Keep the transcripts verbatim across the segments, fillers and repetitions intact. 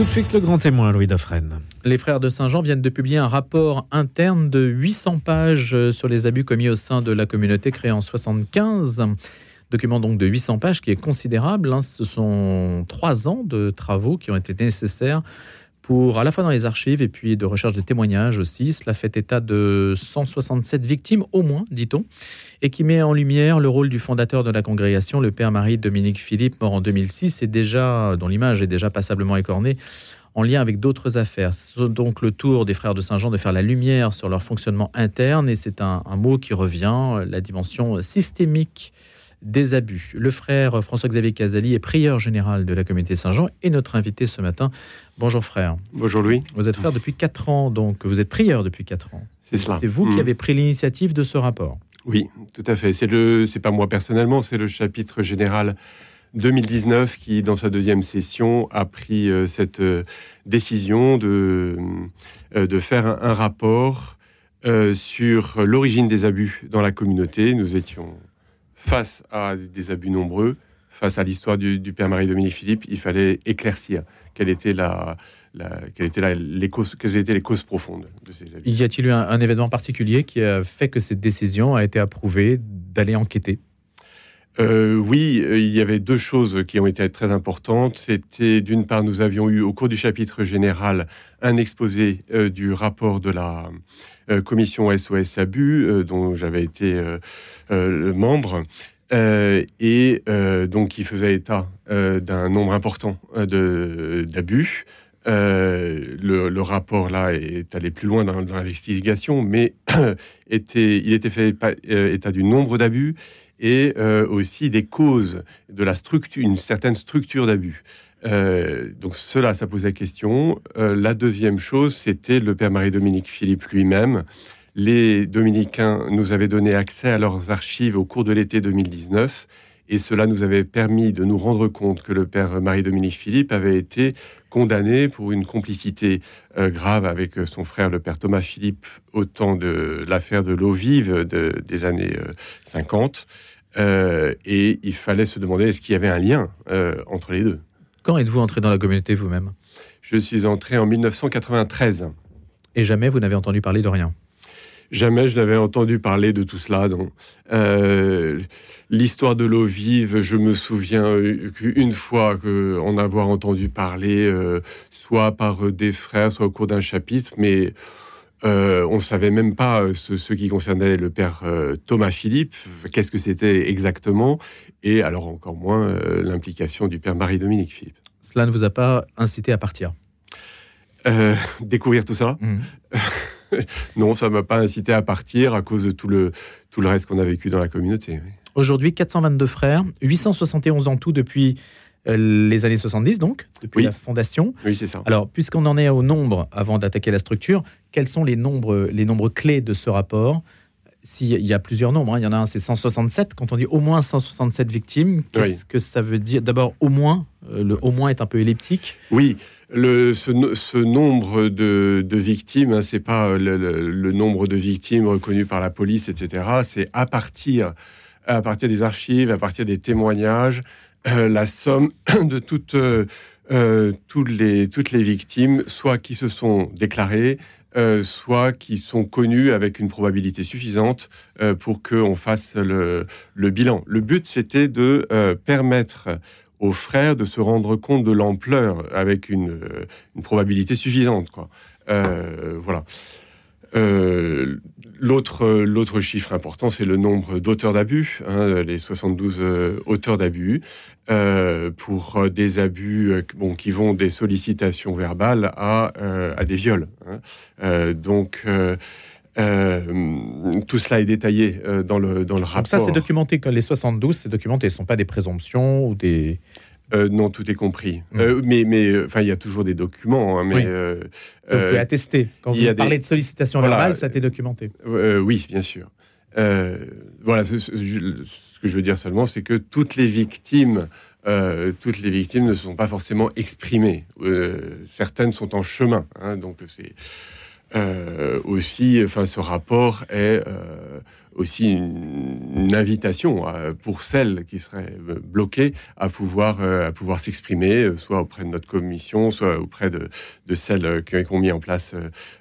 Tout de suite, le grand témoin, Louis Dufresne. Les Frères de Saint-Jean viennent de publier un rapport interne de huit cents pages sur les abus commis au sein de la communauté créée en soixante-quinze. Document donc de huit cents pages qui est considérable. Hein. Ce sont trois ans de travaux qui ont été nécessaires pour, à la fois dans les archives et puis de recherche de témoignages aussi. Cela fait état de cent soixante-sept victimes au moins, dit-on, et qui met en lumière le rôle du fondateur de la congrégation, le père Marie-Dominique Philippe, mort en deux mille six, et déjà, dont l'image est déjà passablement écornée, en lien avec d'autres affaires. C'est donc le tour des Frères de Saint-Jean de faire la lumière sur leur fonctionnement interne, et c'est un, un mot qui revient, la dimension systémique des abus. Le frère François-Xavier Cazali est prieur général de la Communauté Saint-Jean et notre invité ce matin. Bonjour frère. Bonjour Louis. Vous êtes frère depuis quatre ans, donc vous êtes prieur depuis quatre ans. C'est cela. C'est vous mmh. qui avez pris l'initiative de ce rapport. Oui, tout à fait. C'est le, c'est pas moi personnellement, c'est le chapitre général deux mille dix-neuf qui, dans sa deuxième session, a pris euh, cette euh, décision de, euh, de faire un, un rapport euh, sur l'origine des abus dans la communauté. Nous étions face à des abus nombreux, face à l'histoire du, du père Marie-Dominique Philippe, il fallait éclaircir quelle était la, la, quelle était la, les causes, quelles étaient les causes profondes de ces abus. Y a-t-il eu un, un événement particulier qui a fait que cette décision a été approuvée d'aller enquêter ? Euh, oui, il y avait deux choses qui ont été très importantes. C'était, d'une part, nous avions eu au cours du chapitre général un exposé euh, du rapport de la euh, Commission S O S Abus, euh, dont j'avais été euh, euh, le membre, euh, et euh, donc qui faisait état euh, d'un nombre important de, d'abus. Euh, le, le rapport là est allé plus loin dans, dans l'investigation, mais était, il était fait euh, état du nombre d'abus et euh, aussi des causes de la structure, une certaine structure d'abus. Euh, donc cela, ça posait question. Euh, la deuxième chose, c'était le père Marie-Dominique Philippe lui-même. Les Dominicains nous avaient donné accès à leurs archives au cours de l'été deux mille dix-neuf, et cela nous avait permis de nous rendre compte que le père Marie-Dominique Philippe avait été condamné pour une complicité euh, grave avec son frère, le père Thomas Philippe, au temps de l'affaire de l'eau vive de, des années euh, cinquante. Euh, et il fallait se demander, est-ce qu'il y avait un lien euh, entre les deux ? Quand êtes-vous entré dans la communauté vous-même ? Je suis entré en dix-neuf cent quatre-vingt-treize. Et jamais vous n'avez entendu parler de rien ? Jamais je n'avais entendu parler de tout cela. Donc, euh, l'histoire de l'eau vive, je me souviens qu'une fois que, en avoir entendu parler, euh, soit par des frères, soit au cours d'un chapitre, mais euh, on ne savait même pas ce, ce qui concernait le père euh, Thomas Philippe, qu'est-ce que c'était exactement, et alors encore moins euh, l'implication du père Marie-Dominique Philippe. Cela ne vous a pas incité à partir euh, Découvrir tout ça mmh. Non, ça ne m'a pas incité à partir à cause de tout le, tout le reste qu'on a vécu dans la communauté. Oui. Aujourd'hui, quatre cent vingt-deux frères, huit cent soixante et onze en tout depuis euh, les années soixante-dix, donc, depuis oui. la fondation. Oui, c'est ça. Alors, puisqu'on en est au nombre avant d'attaquer la structure, quels sont les nombres, les nombres clés de ce rapport ? S'il y a plusieurs nombres, hein, il y en a un, c'est cent soixante-sept. Quand on dit au moins cent soixante-sept victimes, qu'est-ce oui. que ça veut dire ? D'abord, au moins, euh, le au moins est un peu elliptique. Oui. Le, ce, ce nombre de, de victimes, hein, c'est pas le, le, le nombre de victimes reconnues par la police, et cetera. C'est à partir, à partir des archives, à partir des témoignages, euh, la somme de toutes, euh, toutes, les, toutes les victimes, soit qui se sont déclarées, euh, soit qui sont connues avec une probabilité suffisante euh, pour qu'on fasse le, le bilan. Le but, c'était de euh, permettre aux frères de se rendre compte de l'ampleur avec une, une probabilité suffisante, quoi. Euh, voilà. Euh, l'autre, l'autre chiffre important, c'est le nombre d'auteurs d'abus, hein, les soixante-douze auteurs d'abus, euh, pour des abus bon, qui vont des sollicitations verbales à, euh, à des viols. Hein. Euh, donc... Euh, Euh, tout cela est détaillé euh, dans, le, dans le rapport. Donc ça, c'est documenté. Les soixante-douze, c'est documenté. Ce ne sont pas des présomptions ou des... Euh, non, tout est compris. Mmh. Euh, mais mais enfin, il y a toujours des documents. Hein, mais, oui. euh, Donc, euh, il est attesté. Quand vous parlez des... de sollicitation voilà, verbale, ça a été documenté. Euh, euh, oui, bien sûr. Euh, voilà, ce, ce, ce que je veux dire seulement, c'est que toutes les victimes... Euh, toutes les victimes ne sont pas forcément exprimées. Euh, certaines sont en chemin. Hein, donc, c'est... euh, aussi, enfin, ce rapport est euh, aussi une, une invitation à, pour celles qui seraient bloquées à pouvoir, euh, à pouvoir s'exprimer, soit auprès de notre commission, soit auprès de, de celles qu'ont mis en place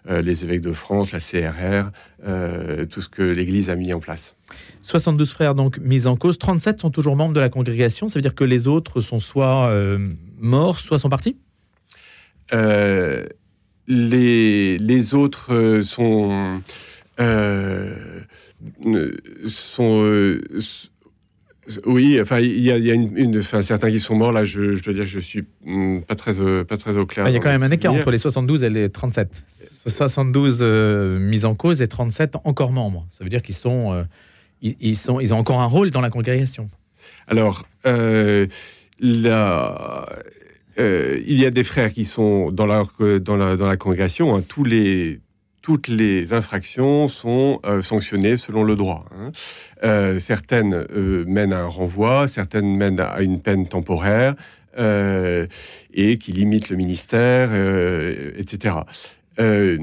euh, les évêques de France, la C R R, euh, tout ce que l'Église a mis en place. soixante-douze frères donc mis en cause, trente-sept sont toujours membres de la congrégation, ça veut dire que les autres sont soit euh, morts, soit sont partis ? Euh, les, les autres sont, euh, sont euh, oui, enfin il y a, y a une, une, enfin, certains qui sont morts là, je, je dois dire que je suis pas très, pas très au clair. Il y a quand même un écart entre les soixante-douze et les trente-sept. soixante-douze euh, mis en cause et trente-sept encore membres. Ça veut dire qu'ils sont, euh, ils, ils sont, ils ont encore un rôle dans la congrégation. Alors euh, la Euh, il y a des frères qui sont dans la, dans la, dans la congrégation. Hein, tous les, toutes les infractions sont euh, sanctionnées selon le droit. Hein. Euh, certaines euh, mènent à un renvoi, certaines mènent à une peine temporaire euh, et qui limitent le ministère, euh, et cetera. Euh,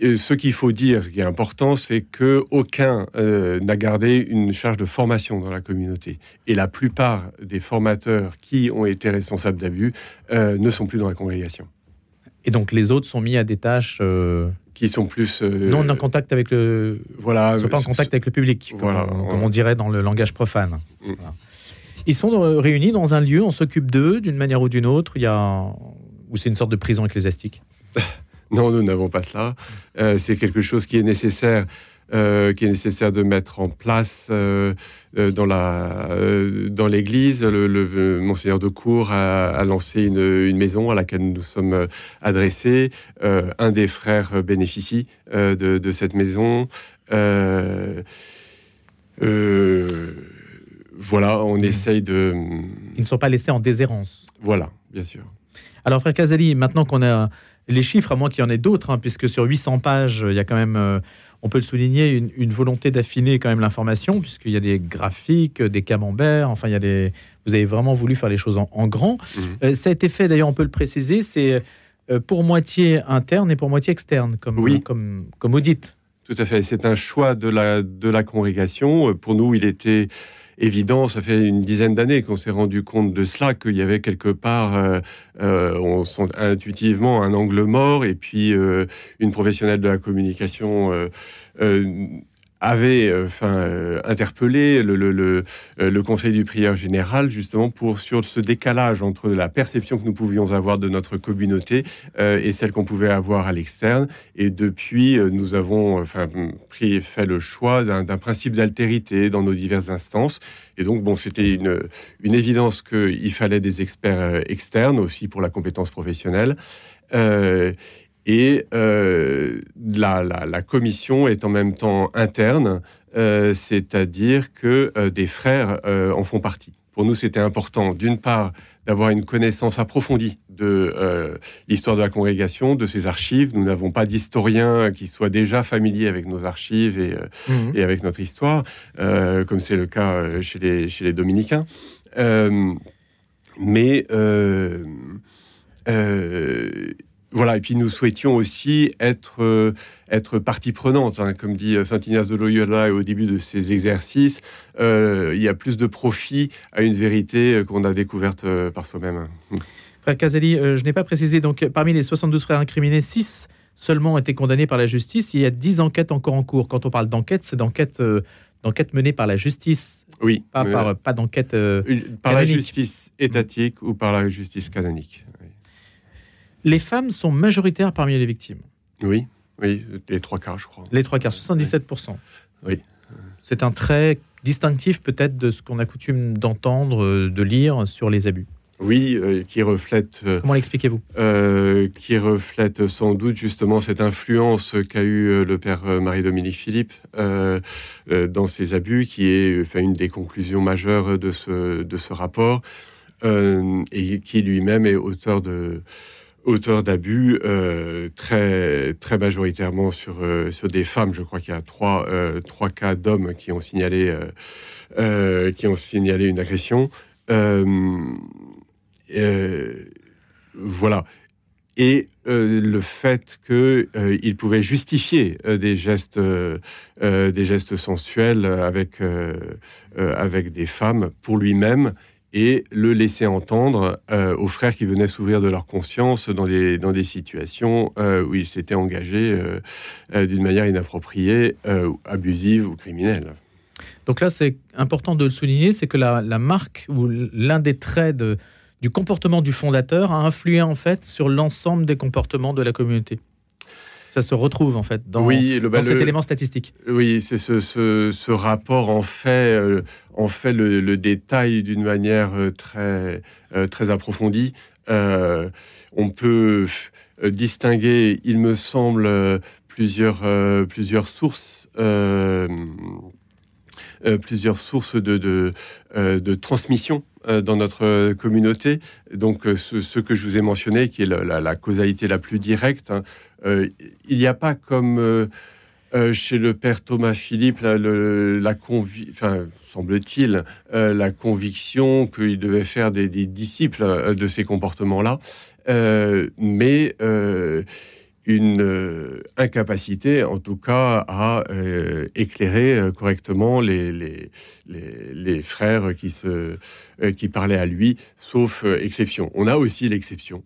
Et ce qu'il faut dire, ce qui est important, c'est qu'aucun euh, n'a gardé une charge de formation dans la communauté. Et la plupart des formateurs qui ont été responsables d'abus euh, ne sont plus dans la congrégation. Et donc les autres sont mis à des tâches... Euh... Qui sont plus... Euh... Non, en contact avec le... Voilà. Ils ne sont pas en contact avec le public, comme, voilà, on, comme on dirait dans le langage profane. Mmh. Voilà. Ils sont réunis dans un lieu, on s'occupe d'eux, d'une manière ou d'une autre, il y a... ou c'est une sorte de prison ecclésiastique. Non, nous n'avons pas cela. Euh, c'est quelque chose qui est nécessaire, euh, qui est nécessaire de mettre en place euh, dans la, euh, dans l'Église. Le, le Mgr Decour a, a lancé une, une maison à laquelle nous nous sommes adressés. Euh, un des frères bénéficie euh, de, de cette maison. Euh, euh, voilà, on essaye de... Ils ne sont pas laissés en déshérence. Voilà, bien sûr. Alors, frère Cazali, maintenant qu'on a... Les chiffres, à moins qu'il y en ait d'autres, hein, puisque sur huit cents pages, il y a quand même, euh, on peut le souligner, une, une volonté d'affiner quand même l'information, puisqu'il y a des graphiques, des camemberts, enfin, il y a des... Vous avez vraiment voulu faire les choses en, en grand. Mmh. Euh, ça a été fait, d'ailleurs, on peut le préciser, c'est euh, pour moitié interne et pour moitié externe, comme, oui. euh, comme, comme audit. Tout à fait, c'est un choix de la, de la congrégation. Pour nous, il était... évident, ça fait une dizaine d'années qu'on s'est rendu compte de cela, qu'il y avait quelque part, euh, euh, on sent intuitivement un angle mort, et puis euh, une professionnelle de la communication euh, euh, avait euh, euh, interpellé le, le, le, le conseil du prieur général, justement, pour, sur ce décalage entre la perception que nous pouvions avoir de notre communauté euh, et celle qu'on pouvait avoir à l'externe. Et depuis, euh, nous avons euh, pris, fait le choix d'un, d'un principe d'altérité dans nos diverses instances. Et donc, bon, c'était une, une évidence qu'il fallait des experts externes, aussi pour la compétence professionnelle. Euh, Et euh, la, la, la commission est en même temps interne, euh, c'est-à-dire que euh, des frères euh, en font partie. Pour nous, c'était important, d'une part, d'avoir une connaissance approfondie de euh, l'histoire de la congrégation, de ses archives. Nous n'avons pas d'historien qui soit déjà familier avec nos archives et, euh, mmh. et avec notre histoire, euh, comme c'est le cas chez les, chez les Dominicains. Euh, mais... Euh, euh, Voilà, et puis nous souhaitions aussi être, euh, être partie prenante, hein, comme dit Saint-Ignace de Loyola au début de ses exercices, euh, il y a plus de profit à une vérité qu'on a découverte par soi-même. Frère Cazali, euh, je n'ai pas précisé, donc parmi les soixante-douze frères incriminés, six seulement ont été condamnés par la justice, il y a dix enquêtes encore en cours. Quand on parle d'enquête, c'est d'enquête... Euh, d'enquête menée par la justice, oui, pas, mais... par, pas d'enquête euh, par canonique. La justice étatique ou par la justice canonique, oui. Les femmes sont majoritaires parmi les victimes. Oui, oui, les trois quarts, je crois. Les trois quarts, soixante-dix-sept pour cent. Oui. C'est un trait distinctif peut-être de ce qu'on a coutume d'entendre, de lire sur les abus. Oui, euh, qui reflète... Euh, Comment l'expliquez-vous ? euh, Qui reflète sans doute justement cette influence qu'a eu le père Marie-Dominique Philippe euh, euh, dans ses abus, qui est enfin, une des conclusions majeures de ce, de ce rapport, euh, et qui lui-même est auteur de... auteur d'abus euh, très, très majoritairement sur, euh, sur des femmes. Je crois qu'il y a trois, euh, trois cas d'hommes qui ont signalé, euh, euh, qui ont signalé une agression. Euh, euh, voilà. et euh, le fait qu'il euh, pouvait justifier euh, des gestes, euh, euh, des gestes sensuels avec, euh, euh, avec des femmes pour lui-même, et le laisser entendre euh, aux frères qui venaient s'ouvrir de leur conscience dans des, dans des situations euh, où ils s'étaient engagés euh, euh, d'une manière inappropriée, euh, abusive ou criminelle. Donc là, c'est important de le souligner, c'est que la, la marque ou l'un des traits de, du comportement du fondateur a influé en fait sur l'ensemble des comportements de la communauté. Ça se retrouve en fait dans, oui, le, bah, dans cet le, élément statistique. Oui, c'est ce, ce, ce rapport en fait, euh, en fait le, le détail d'une manière très, euh, très approfondie. Euh, on peut distinguer, il me semble, plusieurs, euh, plusieurs sources euh, Euh, plusieurs sources de, de, euh, de transmission euh, dans notre communauté. Donc, euh, ce, ce que je vous ai mentionné, qui est la, la, la causalité la plus directe, hein, euh, il n'y a pas comme euh, euh, chez le père Thomas Philippe, la, le, la convi- enfin, semble-t-il, euh, la conviction qu'il devait faire des, des disciples euh, de ces comportements-là, euh, mais... Euh, une euh, incapacité, en tout cas, à euh, éclairer euh, correctement les, les, les, les frères qui, se, euh, qui parlaient à lui, sauf euh, exception. On a aussi l'exception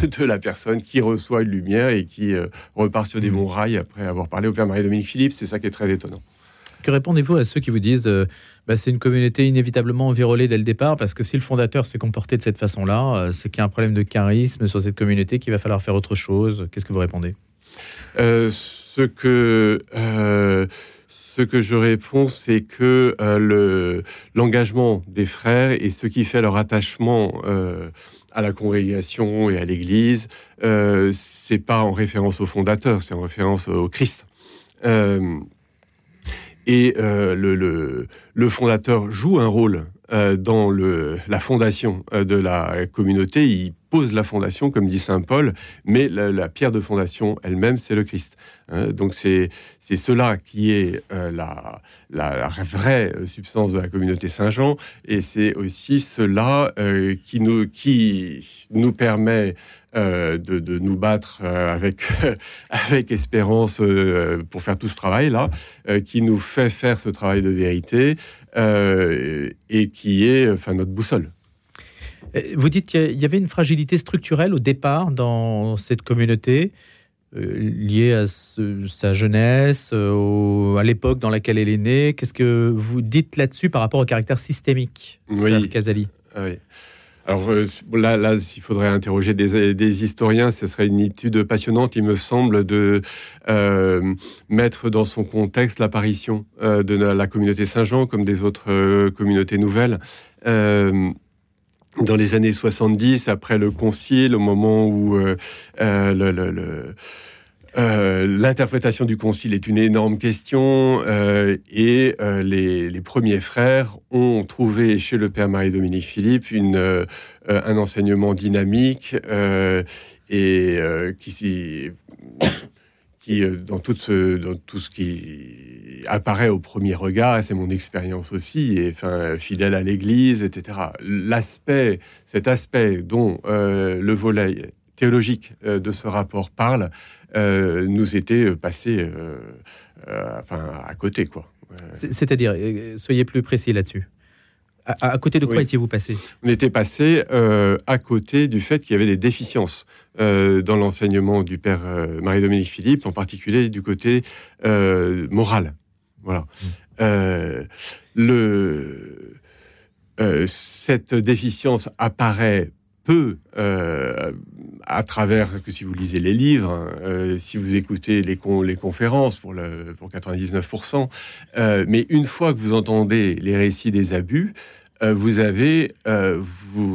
de, de la personne qui reçoit une lumière et qui euh, repart sur des bons rails après avoir parlé au père Marie-Dominique Philippe. C'est ça qui est très étonnant. Que répondez-vous à ceux qui vous disent euh, bah, c'est une communauté inévitablement envirolée dès le départ, parce que si le fondateur s'est comporté de cette façon-là, euh, c'est qu'il y a un problème de charisme sur cette communauté, qu'il va falloir faire autre chose. Qu'est-ce que vous répondez ? euh, ce, que, euh, ce que je réponds, c'est que euh, le, l'engagement des frères et ce qui fait leur attachement euh, à la congrégation et à l'Église, euh, c'est pas en référence au fondateur, c'est en référence au Christ. Euh, Et euh, le, le, le fondateur joue un rôle euh, dans le, la fondation euh, de la communauté. Il pose la fondation, comme dit saint Paul, mais la, la pierre de fondation elle-même, c'est le Christ. Hein, donc c'est, c'est cela qui est euh, la, la, la vraie substance de la communauté Saint-Jean, et c'est aussi cela euh, qui, nous, qui nous permet... Euh, de, de nous battre euh, avec, euh, avec espérance euh, pour faire tout ce travail-là, euh, qui nous fait faire ce travail de vérité euh, et qui est enfin, notre boussole. Vous dites qu'il y avait une fragilité structurelle au départ dans cette communauté, euh, liée à ce, sa jeunesse, au, à l'époque dans laquelle elle est née. Qu'est-ce que vous dites là-dessus par rapport au caractère systémique de oui. Cazali? ah Oui. Alors là, là, s'il faudrait interroger des, des historiens, ce serait une étude passionnante, il me semble, de euh, mettre dans son contexte l'apparition euh, de la communauté Saint-Jean, comme des autres euh, communautés nouvelles. Euh, dans les années soixante-dix, après le concile, au moment où euh, euh, le... le, le Euh, l'interprétation du concile est une énorme question euh, et euh, les, les premiers frères ont trouvé chez le père Marie-Dominique Philippe une, euh, un enseignement dynamique euh, et euh, qui, qui dans, tout ce, dans tout ce qui apparaît au premier regard, c'est mon expérience aussi, et, enfin, fidèle à l'Église, et cetera. L'aspect, cet aspect dont euh, le volet théologique euh, de ce rapport parle, Euh, nous était passé euh, euh, enfin, à côté, quoi. Ouais. C'est-à-dire, soyez plus précis là-dessus. À, à côté de quoi oui. étiez-vous passé ? On était passé euh, à côté du fait qu'il y avait des déficiences euh, dans l'enseignement du père euh, Marie-Dominique Philippe, en particulier du côté euh, moral. Voilà. Mmh. Euh, le, euh, cette déficience apparaît peu euh, à travers, que si vous lisez les livres, euh, si vous écoutez les, con, les conférences pour, le, pour quatre-vingt-dix-neuf pour cent, euh, mais une fois que vous entendez les récits des abus, euh, vous avez, euh, vous,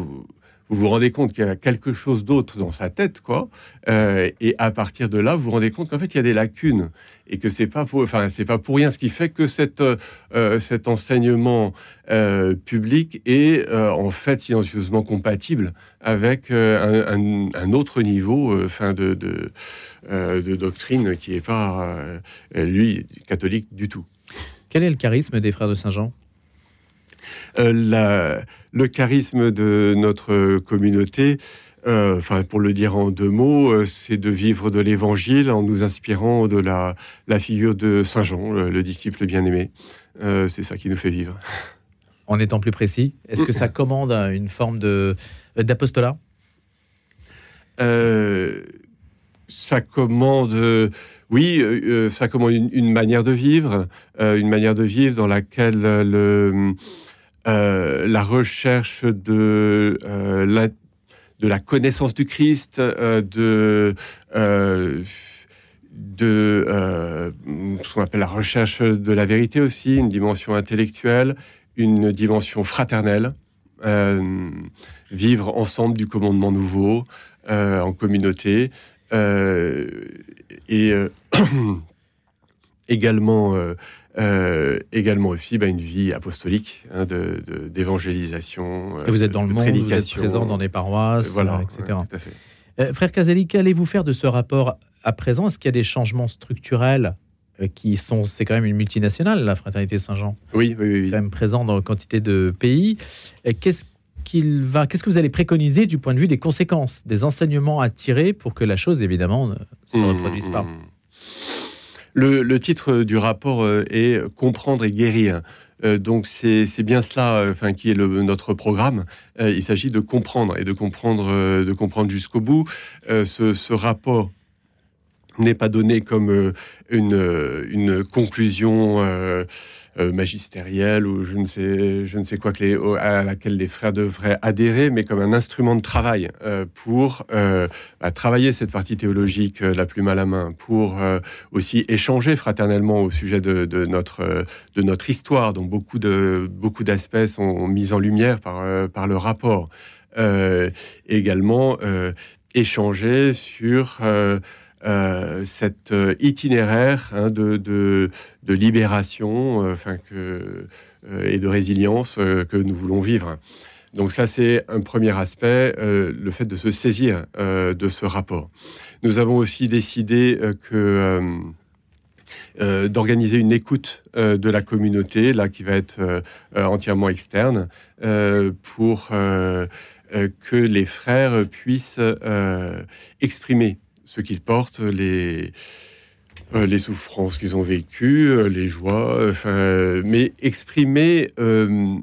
vous vous rendez compte qu'il y a quelque chose d'autre dans sa tête, quoi, euh, et à partir de là, vous vous rendez compte qu'en fait, il y a des lacunes, et que c'est pas pour, enfin, c'est pas pour rien, ce qui fait que cette, euh, cet enseignement euh, public est euh, en fait silencieusement compatible avec euh, un, un autre niveau, euh, enfin de, de, euh, de doctrine qui n'est pas euh, lui catholique du tout. Quel est le charisme des frères de Saint-Jean ? Euh, la, le charisme de notre communauté, Euh, enfin, pour le dire en deux mots, euh, c'est de vivre de l'Évangile en nous inspirant de la, la figure de Saint Jean, le, le disciple bien-aimé. Euh, c'est ça qui nous fait vivre. En étant plus précis, est-ce que ça commande une forme de, d'apostolat ? euh, Ça commande... Oui, euh, ça commande une, une manière de vivre, euh, une manière de vivre dans laquelle le, euh, la recherche de euh, la de la connaissance du Christ, euh, de, euh, de euh, ce qu'on appelle la recherche de la vérité aussi, une dimension intellectuelle, une dimension fraternelle, euh, vivre ensemble du commandement nouveau, euh, en communauté, euh, et euh, également, euh, euh, également aussi bah, une vie apostolique, hein, de, de, d'évangélisation. Et vous êtes dans le monde, vous êtes présent dans les paroisses, voilà, et cetera. Ouais, tout à fait. Euh, Frère Cazali, qu'allez-vous faire de ce rapport à présent ? Est-ce qu'il y a des changements structurels qui sont, c'est quand même une multinationale, la Fraternité Saint-Jean. Oui, oui, oui. oui. Quand même présent dans une quantité de pays. Qu'est-ce qu'il va, qu'est-ce que vous allez préconiser du point de vue des conséquences, des enseignements à tirer pour que la chose, évidemment, ne se reproduise mmh, pas. Le, le titre du rapport est « Comprendre et guérir ». Donc c'est, c'est bien cela, enfin, qui est le, notre programme. Il s'agit de comprendre et de comprendre, de comprendre jusqu'au bout. Ce, ce rapport n'est pas donné comme une, une conclusion euh, magistérielle ou je ne sais, je ne sais quoi que les, à laquelle les frères devraient adhérer, mais comme un instrument de travail euh, pour euh, bah, travailler cette partie théologique euh, la plume à la main, pour euh, aussi échanger fraternellement au sujet de, de, notre, de notre histoire, dont beaucoup, de, beaucoup d'aspects sont mis en lumière par, euh, par le rapport. Euh, également, euh, échanger sur... Euh, Euh, cet euh, itinéraire hein, de, de, de libération euh, que, euh, et de résilience euh, que nous voulons vivre. Donc ça, c'est un premier aspect, euh, le fait de se saisir euh, de ce rapport. Nous avons aussi décidé euh, que, euh, euh, d'organiser une écoute euh, de la communauté, là, qui va être euh, entièrement externe, euh, pour euh, euh, que les frères puissent euh, exprimer ce qu'ils portent, les, euh, les souffrances qu'ils ont vécues, euh, les joies, euh, euh, mais exprimer, euh,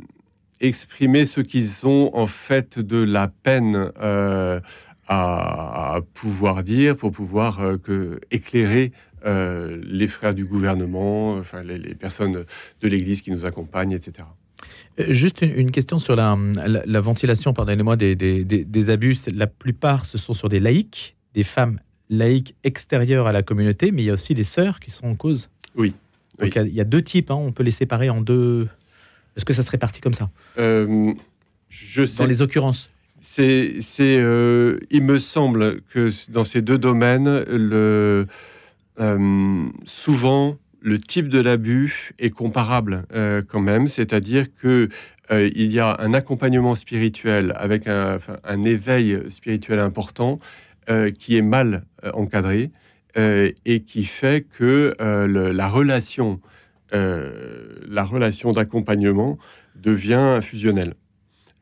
exprimer ce qu'ils ont en fait de la peine euh, à, à pouvoir dire, pour pouvoir euh, que, éclairer euh, les frères du gouvernement, enfin, les, les personnes de l'Église qui nous accompagnent, et cetera. Juste une, une question sur la, la, la ventilation, pardonnez-moi, des, des, des, des abus. La plupart, ce sont sur des laïcs, des femmes laïques extérieures à la communauté, mais il y a aussi les sœurs qui sont en cause. Oui. Donc oui. Il y a deux types, hein, on peut les séparer en deux. Est-ce que ça se répartit comme ça ? euh, Je sais. Dans les occurrences. C'est, c'est, euh, il me semble que dans ces deux domaines, le, euh, souvent, le type de l'abus est comparable euh, quand même, c'est-à-dire que euh, il y a un accompagnement spirituel avec un, enfin, un éveil spirituel important. Euh, qui est mal euh, encadré euh, et qui fait que euh, le, la relation, euh, la relation d'accompagnement devient fusionnelle.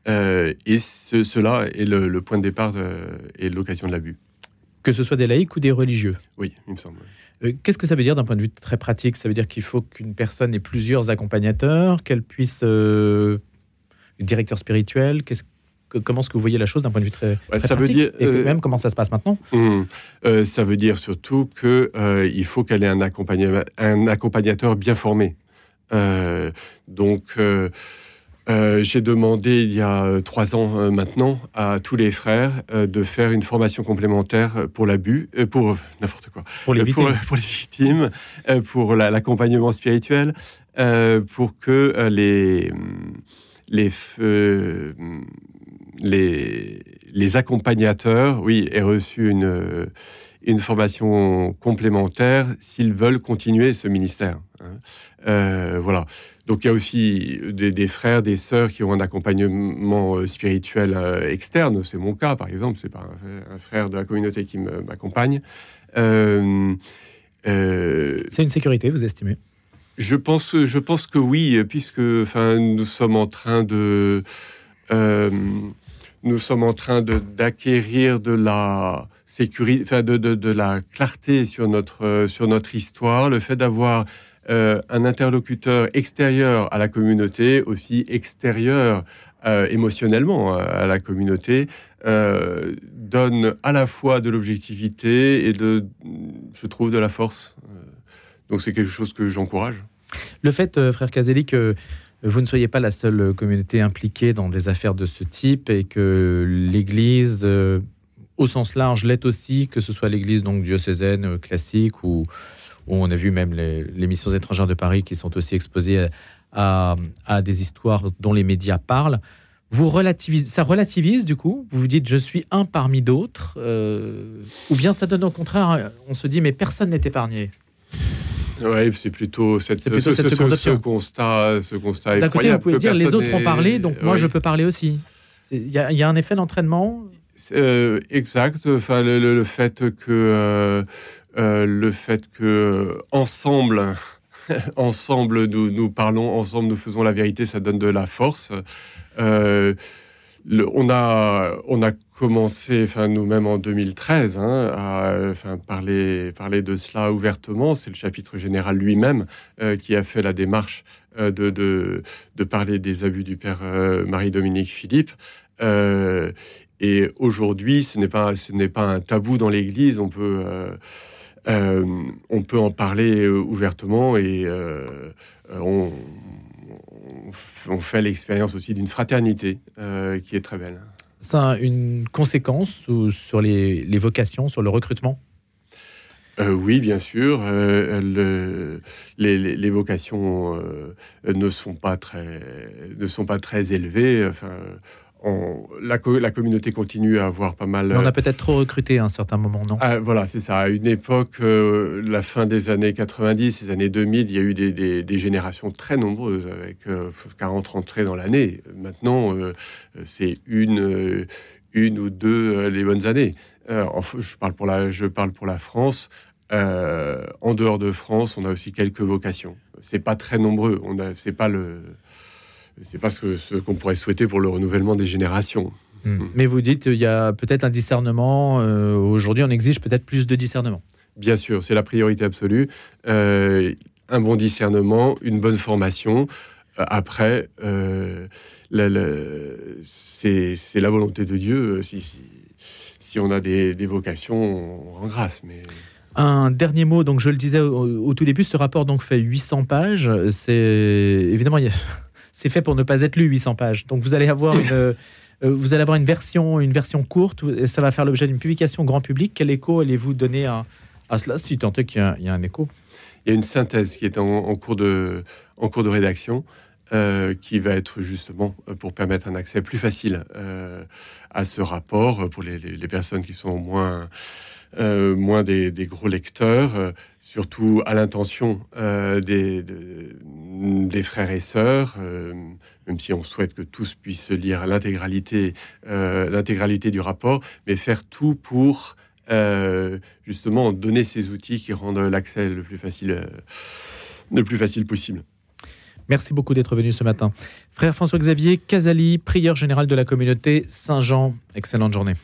Euh, et ce, cela est le, le point de départ de, et l'occasion de l'abus. Que ce soit des laïcs ou des religieux. Oui, il me semble. Euh, qu'est-ce que ça veut dire d'un point de vue très pratique ? Ça veut dire qu'il faut qu'une personne ait plusieurs accompagnateurs, qu'elle puisse euh, directeur spirituel. Qu'est-ce Comment est-ce que vous voyez la chose d'un point de vue très, très ça pratique veut dire, et que, euh, même comment ça se passe maintenant hum, euh, Ça veut dire surtout qu'il euh, faut qu'elle ait un, accompagna- un accompagnateur bien formé. Euh, donc, euh, euh, j'ai demandé il y a trois ans euh, maintenant à tous les frères euh, de faire une formation complémentaire pour l'abus, euh, pour euh, n'importe quoi, pour les victimes, euh, pour, pour, les victimes, euh, pour la, l'accompagnement spirituel, euh, pour que euh, les... les euh, Les, les accompagnateurs, oui, aient reçu une, une formation complémentaire s'ils veulent continuer ce ministère. Euh, voilà. Donc, il y a aussi des, des frères, des sœurs qui ont un accompagnement spirituel externe. C'est mon cas, par exemple. C'est pas un frère de la communauté qui m'accompagne. Euh, euh, C'est une sécurité, vous estimez ? Je pense, je pense que oui, puisque enfin, nous sommes en train de... Euh, nous sommes en train de, d'acquérir de la sécurité, enfin de, de, de la clarté sur notre, euh, sur notre histoire. Le fait d'avoir euh, un interlocuteur extérieur à la communauté, aussi extérieur euh, émotionnellement à la communauté, euh, donne à la fois de l'objectivité et de, je trouve, de la force. Donc c'est quelque chose que j'encourage. Le fait, euh, frère Cazali, que vous ne soyez pas la seule communauté impliquée dans des affaires de ce type et que l'Église, euh, au sens large, l'est aussi, que ce soit l'Église donc diocésaine euh, classique ou on a vu même les, les missions étrangères de Paris qui sont aussi exposées à, à, à des histoires dont les médias parlent. Vous relativisez, ça relativise du coup, vous vous dites je suis un parmi d'autres, euh, ou bien ça donne au contraire, on se dit mais personne n'est épargné. Oui, c'est plutôt, cette, c'est plutôt ce, cette seconde ce, option. Ce constat, ce constat D'un côté, vous pouvez dire, les autres est... ont parlé, donc moi, oui. je peux parler aussi. Il y, y a un effet d'entraînement euh, exact. Enfin, le, le, le fait que... Euh, euh, le fait que... Ensemble, ensemble nous, nous parlons, ensemble, nous faisons la vérité, ça donne de la force. Euh, le, on a... On a commencé, enfin, nous-mêmes en deux mille treize, hein, à enfin, parler, parler de cela ouvertement. C'est le chapitre général lui-même euh, qui a fait la démarche euh, de, de, de parler des abus du père euh, Marie-Dominique Philippe. Euh, et aujourd'hui, ce n'est pas, ce n'est pas un tabou dans l'Église. On peut, euh, euh, on peut en parler ouvertement et euh, on, on fait l'expérience aussi d'une fraternité euh, qui est très belle. Ça a une conséquence sur les, les vocations, sur le recrutement ? euh, Oui, bien sûr. Euh, le, les, les vocations euh, ne, sont pas très, ne sont pas très élevées. Enfin, on, la, la communauté continue à avoir pas mal... Mais on a peut-être trop recruté à un certain moment, non ? euh, Voilà, c'est ça. À une époque, euh, la fin des années quatre-vingt-dix, les années deux mille, il y a eu des, des, des générations très nombreuses, avec euh, quarante rentrées dans l'année. Maintenant, euh, c'est une, euh, une ou deux euh, les bonnes années. Euh, enfin, je, parle pour la, je parle pour la France. Euh, en dehors de France, on a aussi quelques vocations. C'est pas très nombreux. On a, c'est pas le... C'est pas ce, ce qu'on pourrait souhaiter pour le renouvellement des générations. Mmh. Mmh. Mais vous dites, il y a peut-être un discernement. Euh, aujourd'hui, on exige peut-être plus de discernement. Bien sûr, c'est la priorité absolue. Euh, un bon discernement, une bonne formation. Euh, après, euh, la, la, c'est, c'est la volonté de Dieu. Si, si, si on a des, des vocations, on rend grâce, mais... Un dernier mot, donc je le disais au, au tout début, ce rapport donc, fait huit cents pages. C'est... Évidemment, il y a... C'est fait pour ne pas être lu, huit cents pages. Donc vous allez avoir une, vous allez avoir une version, une version courte. Ça va faire l'objet d'une publication grand public. Quel écho allez-vous donner à, à cela, si tant est qu'il y a, il y a un écho ? Il y a une synthèse qui est en, en cours de, en cours de rédaction, euh, qui va être justement pour permettre un accès plus facile euh, à ce rapport pour les, les, les personnes qui sont moins, euh, moins des, des gros lecteurs. Euh, surtout à l'intention euh, des, de, des frères et sœurs, euh, même si on souhaite que tous puissent lire l'intégralité, euh, l'intégralité du rapport, mais faire tout pour euh, justement donner ces outils qui rendent l'accès le plus facile, euh, le plus facile possible. Merci beaucoup d'être venu ce matin. Frère François-Xavier Cazali, prieur général de la communauté Saint-Jean, excellente journée.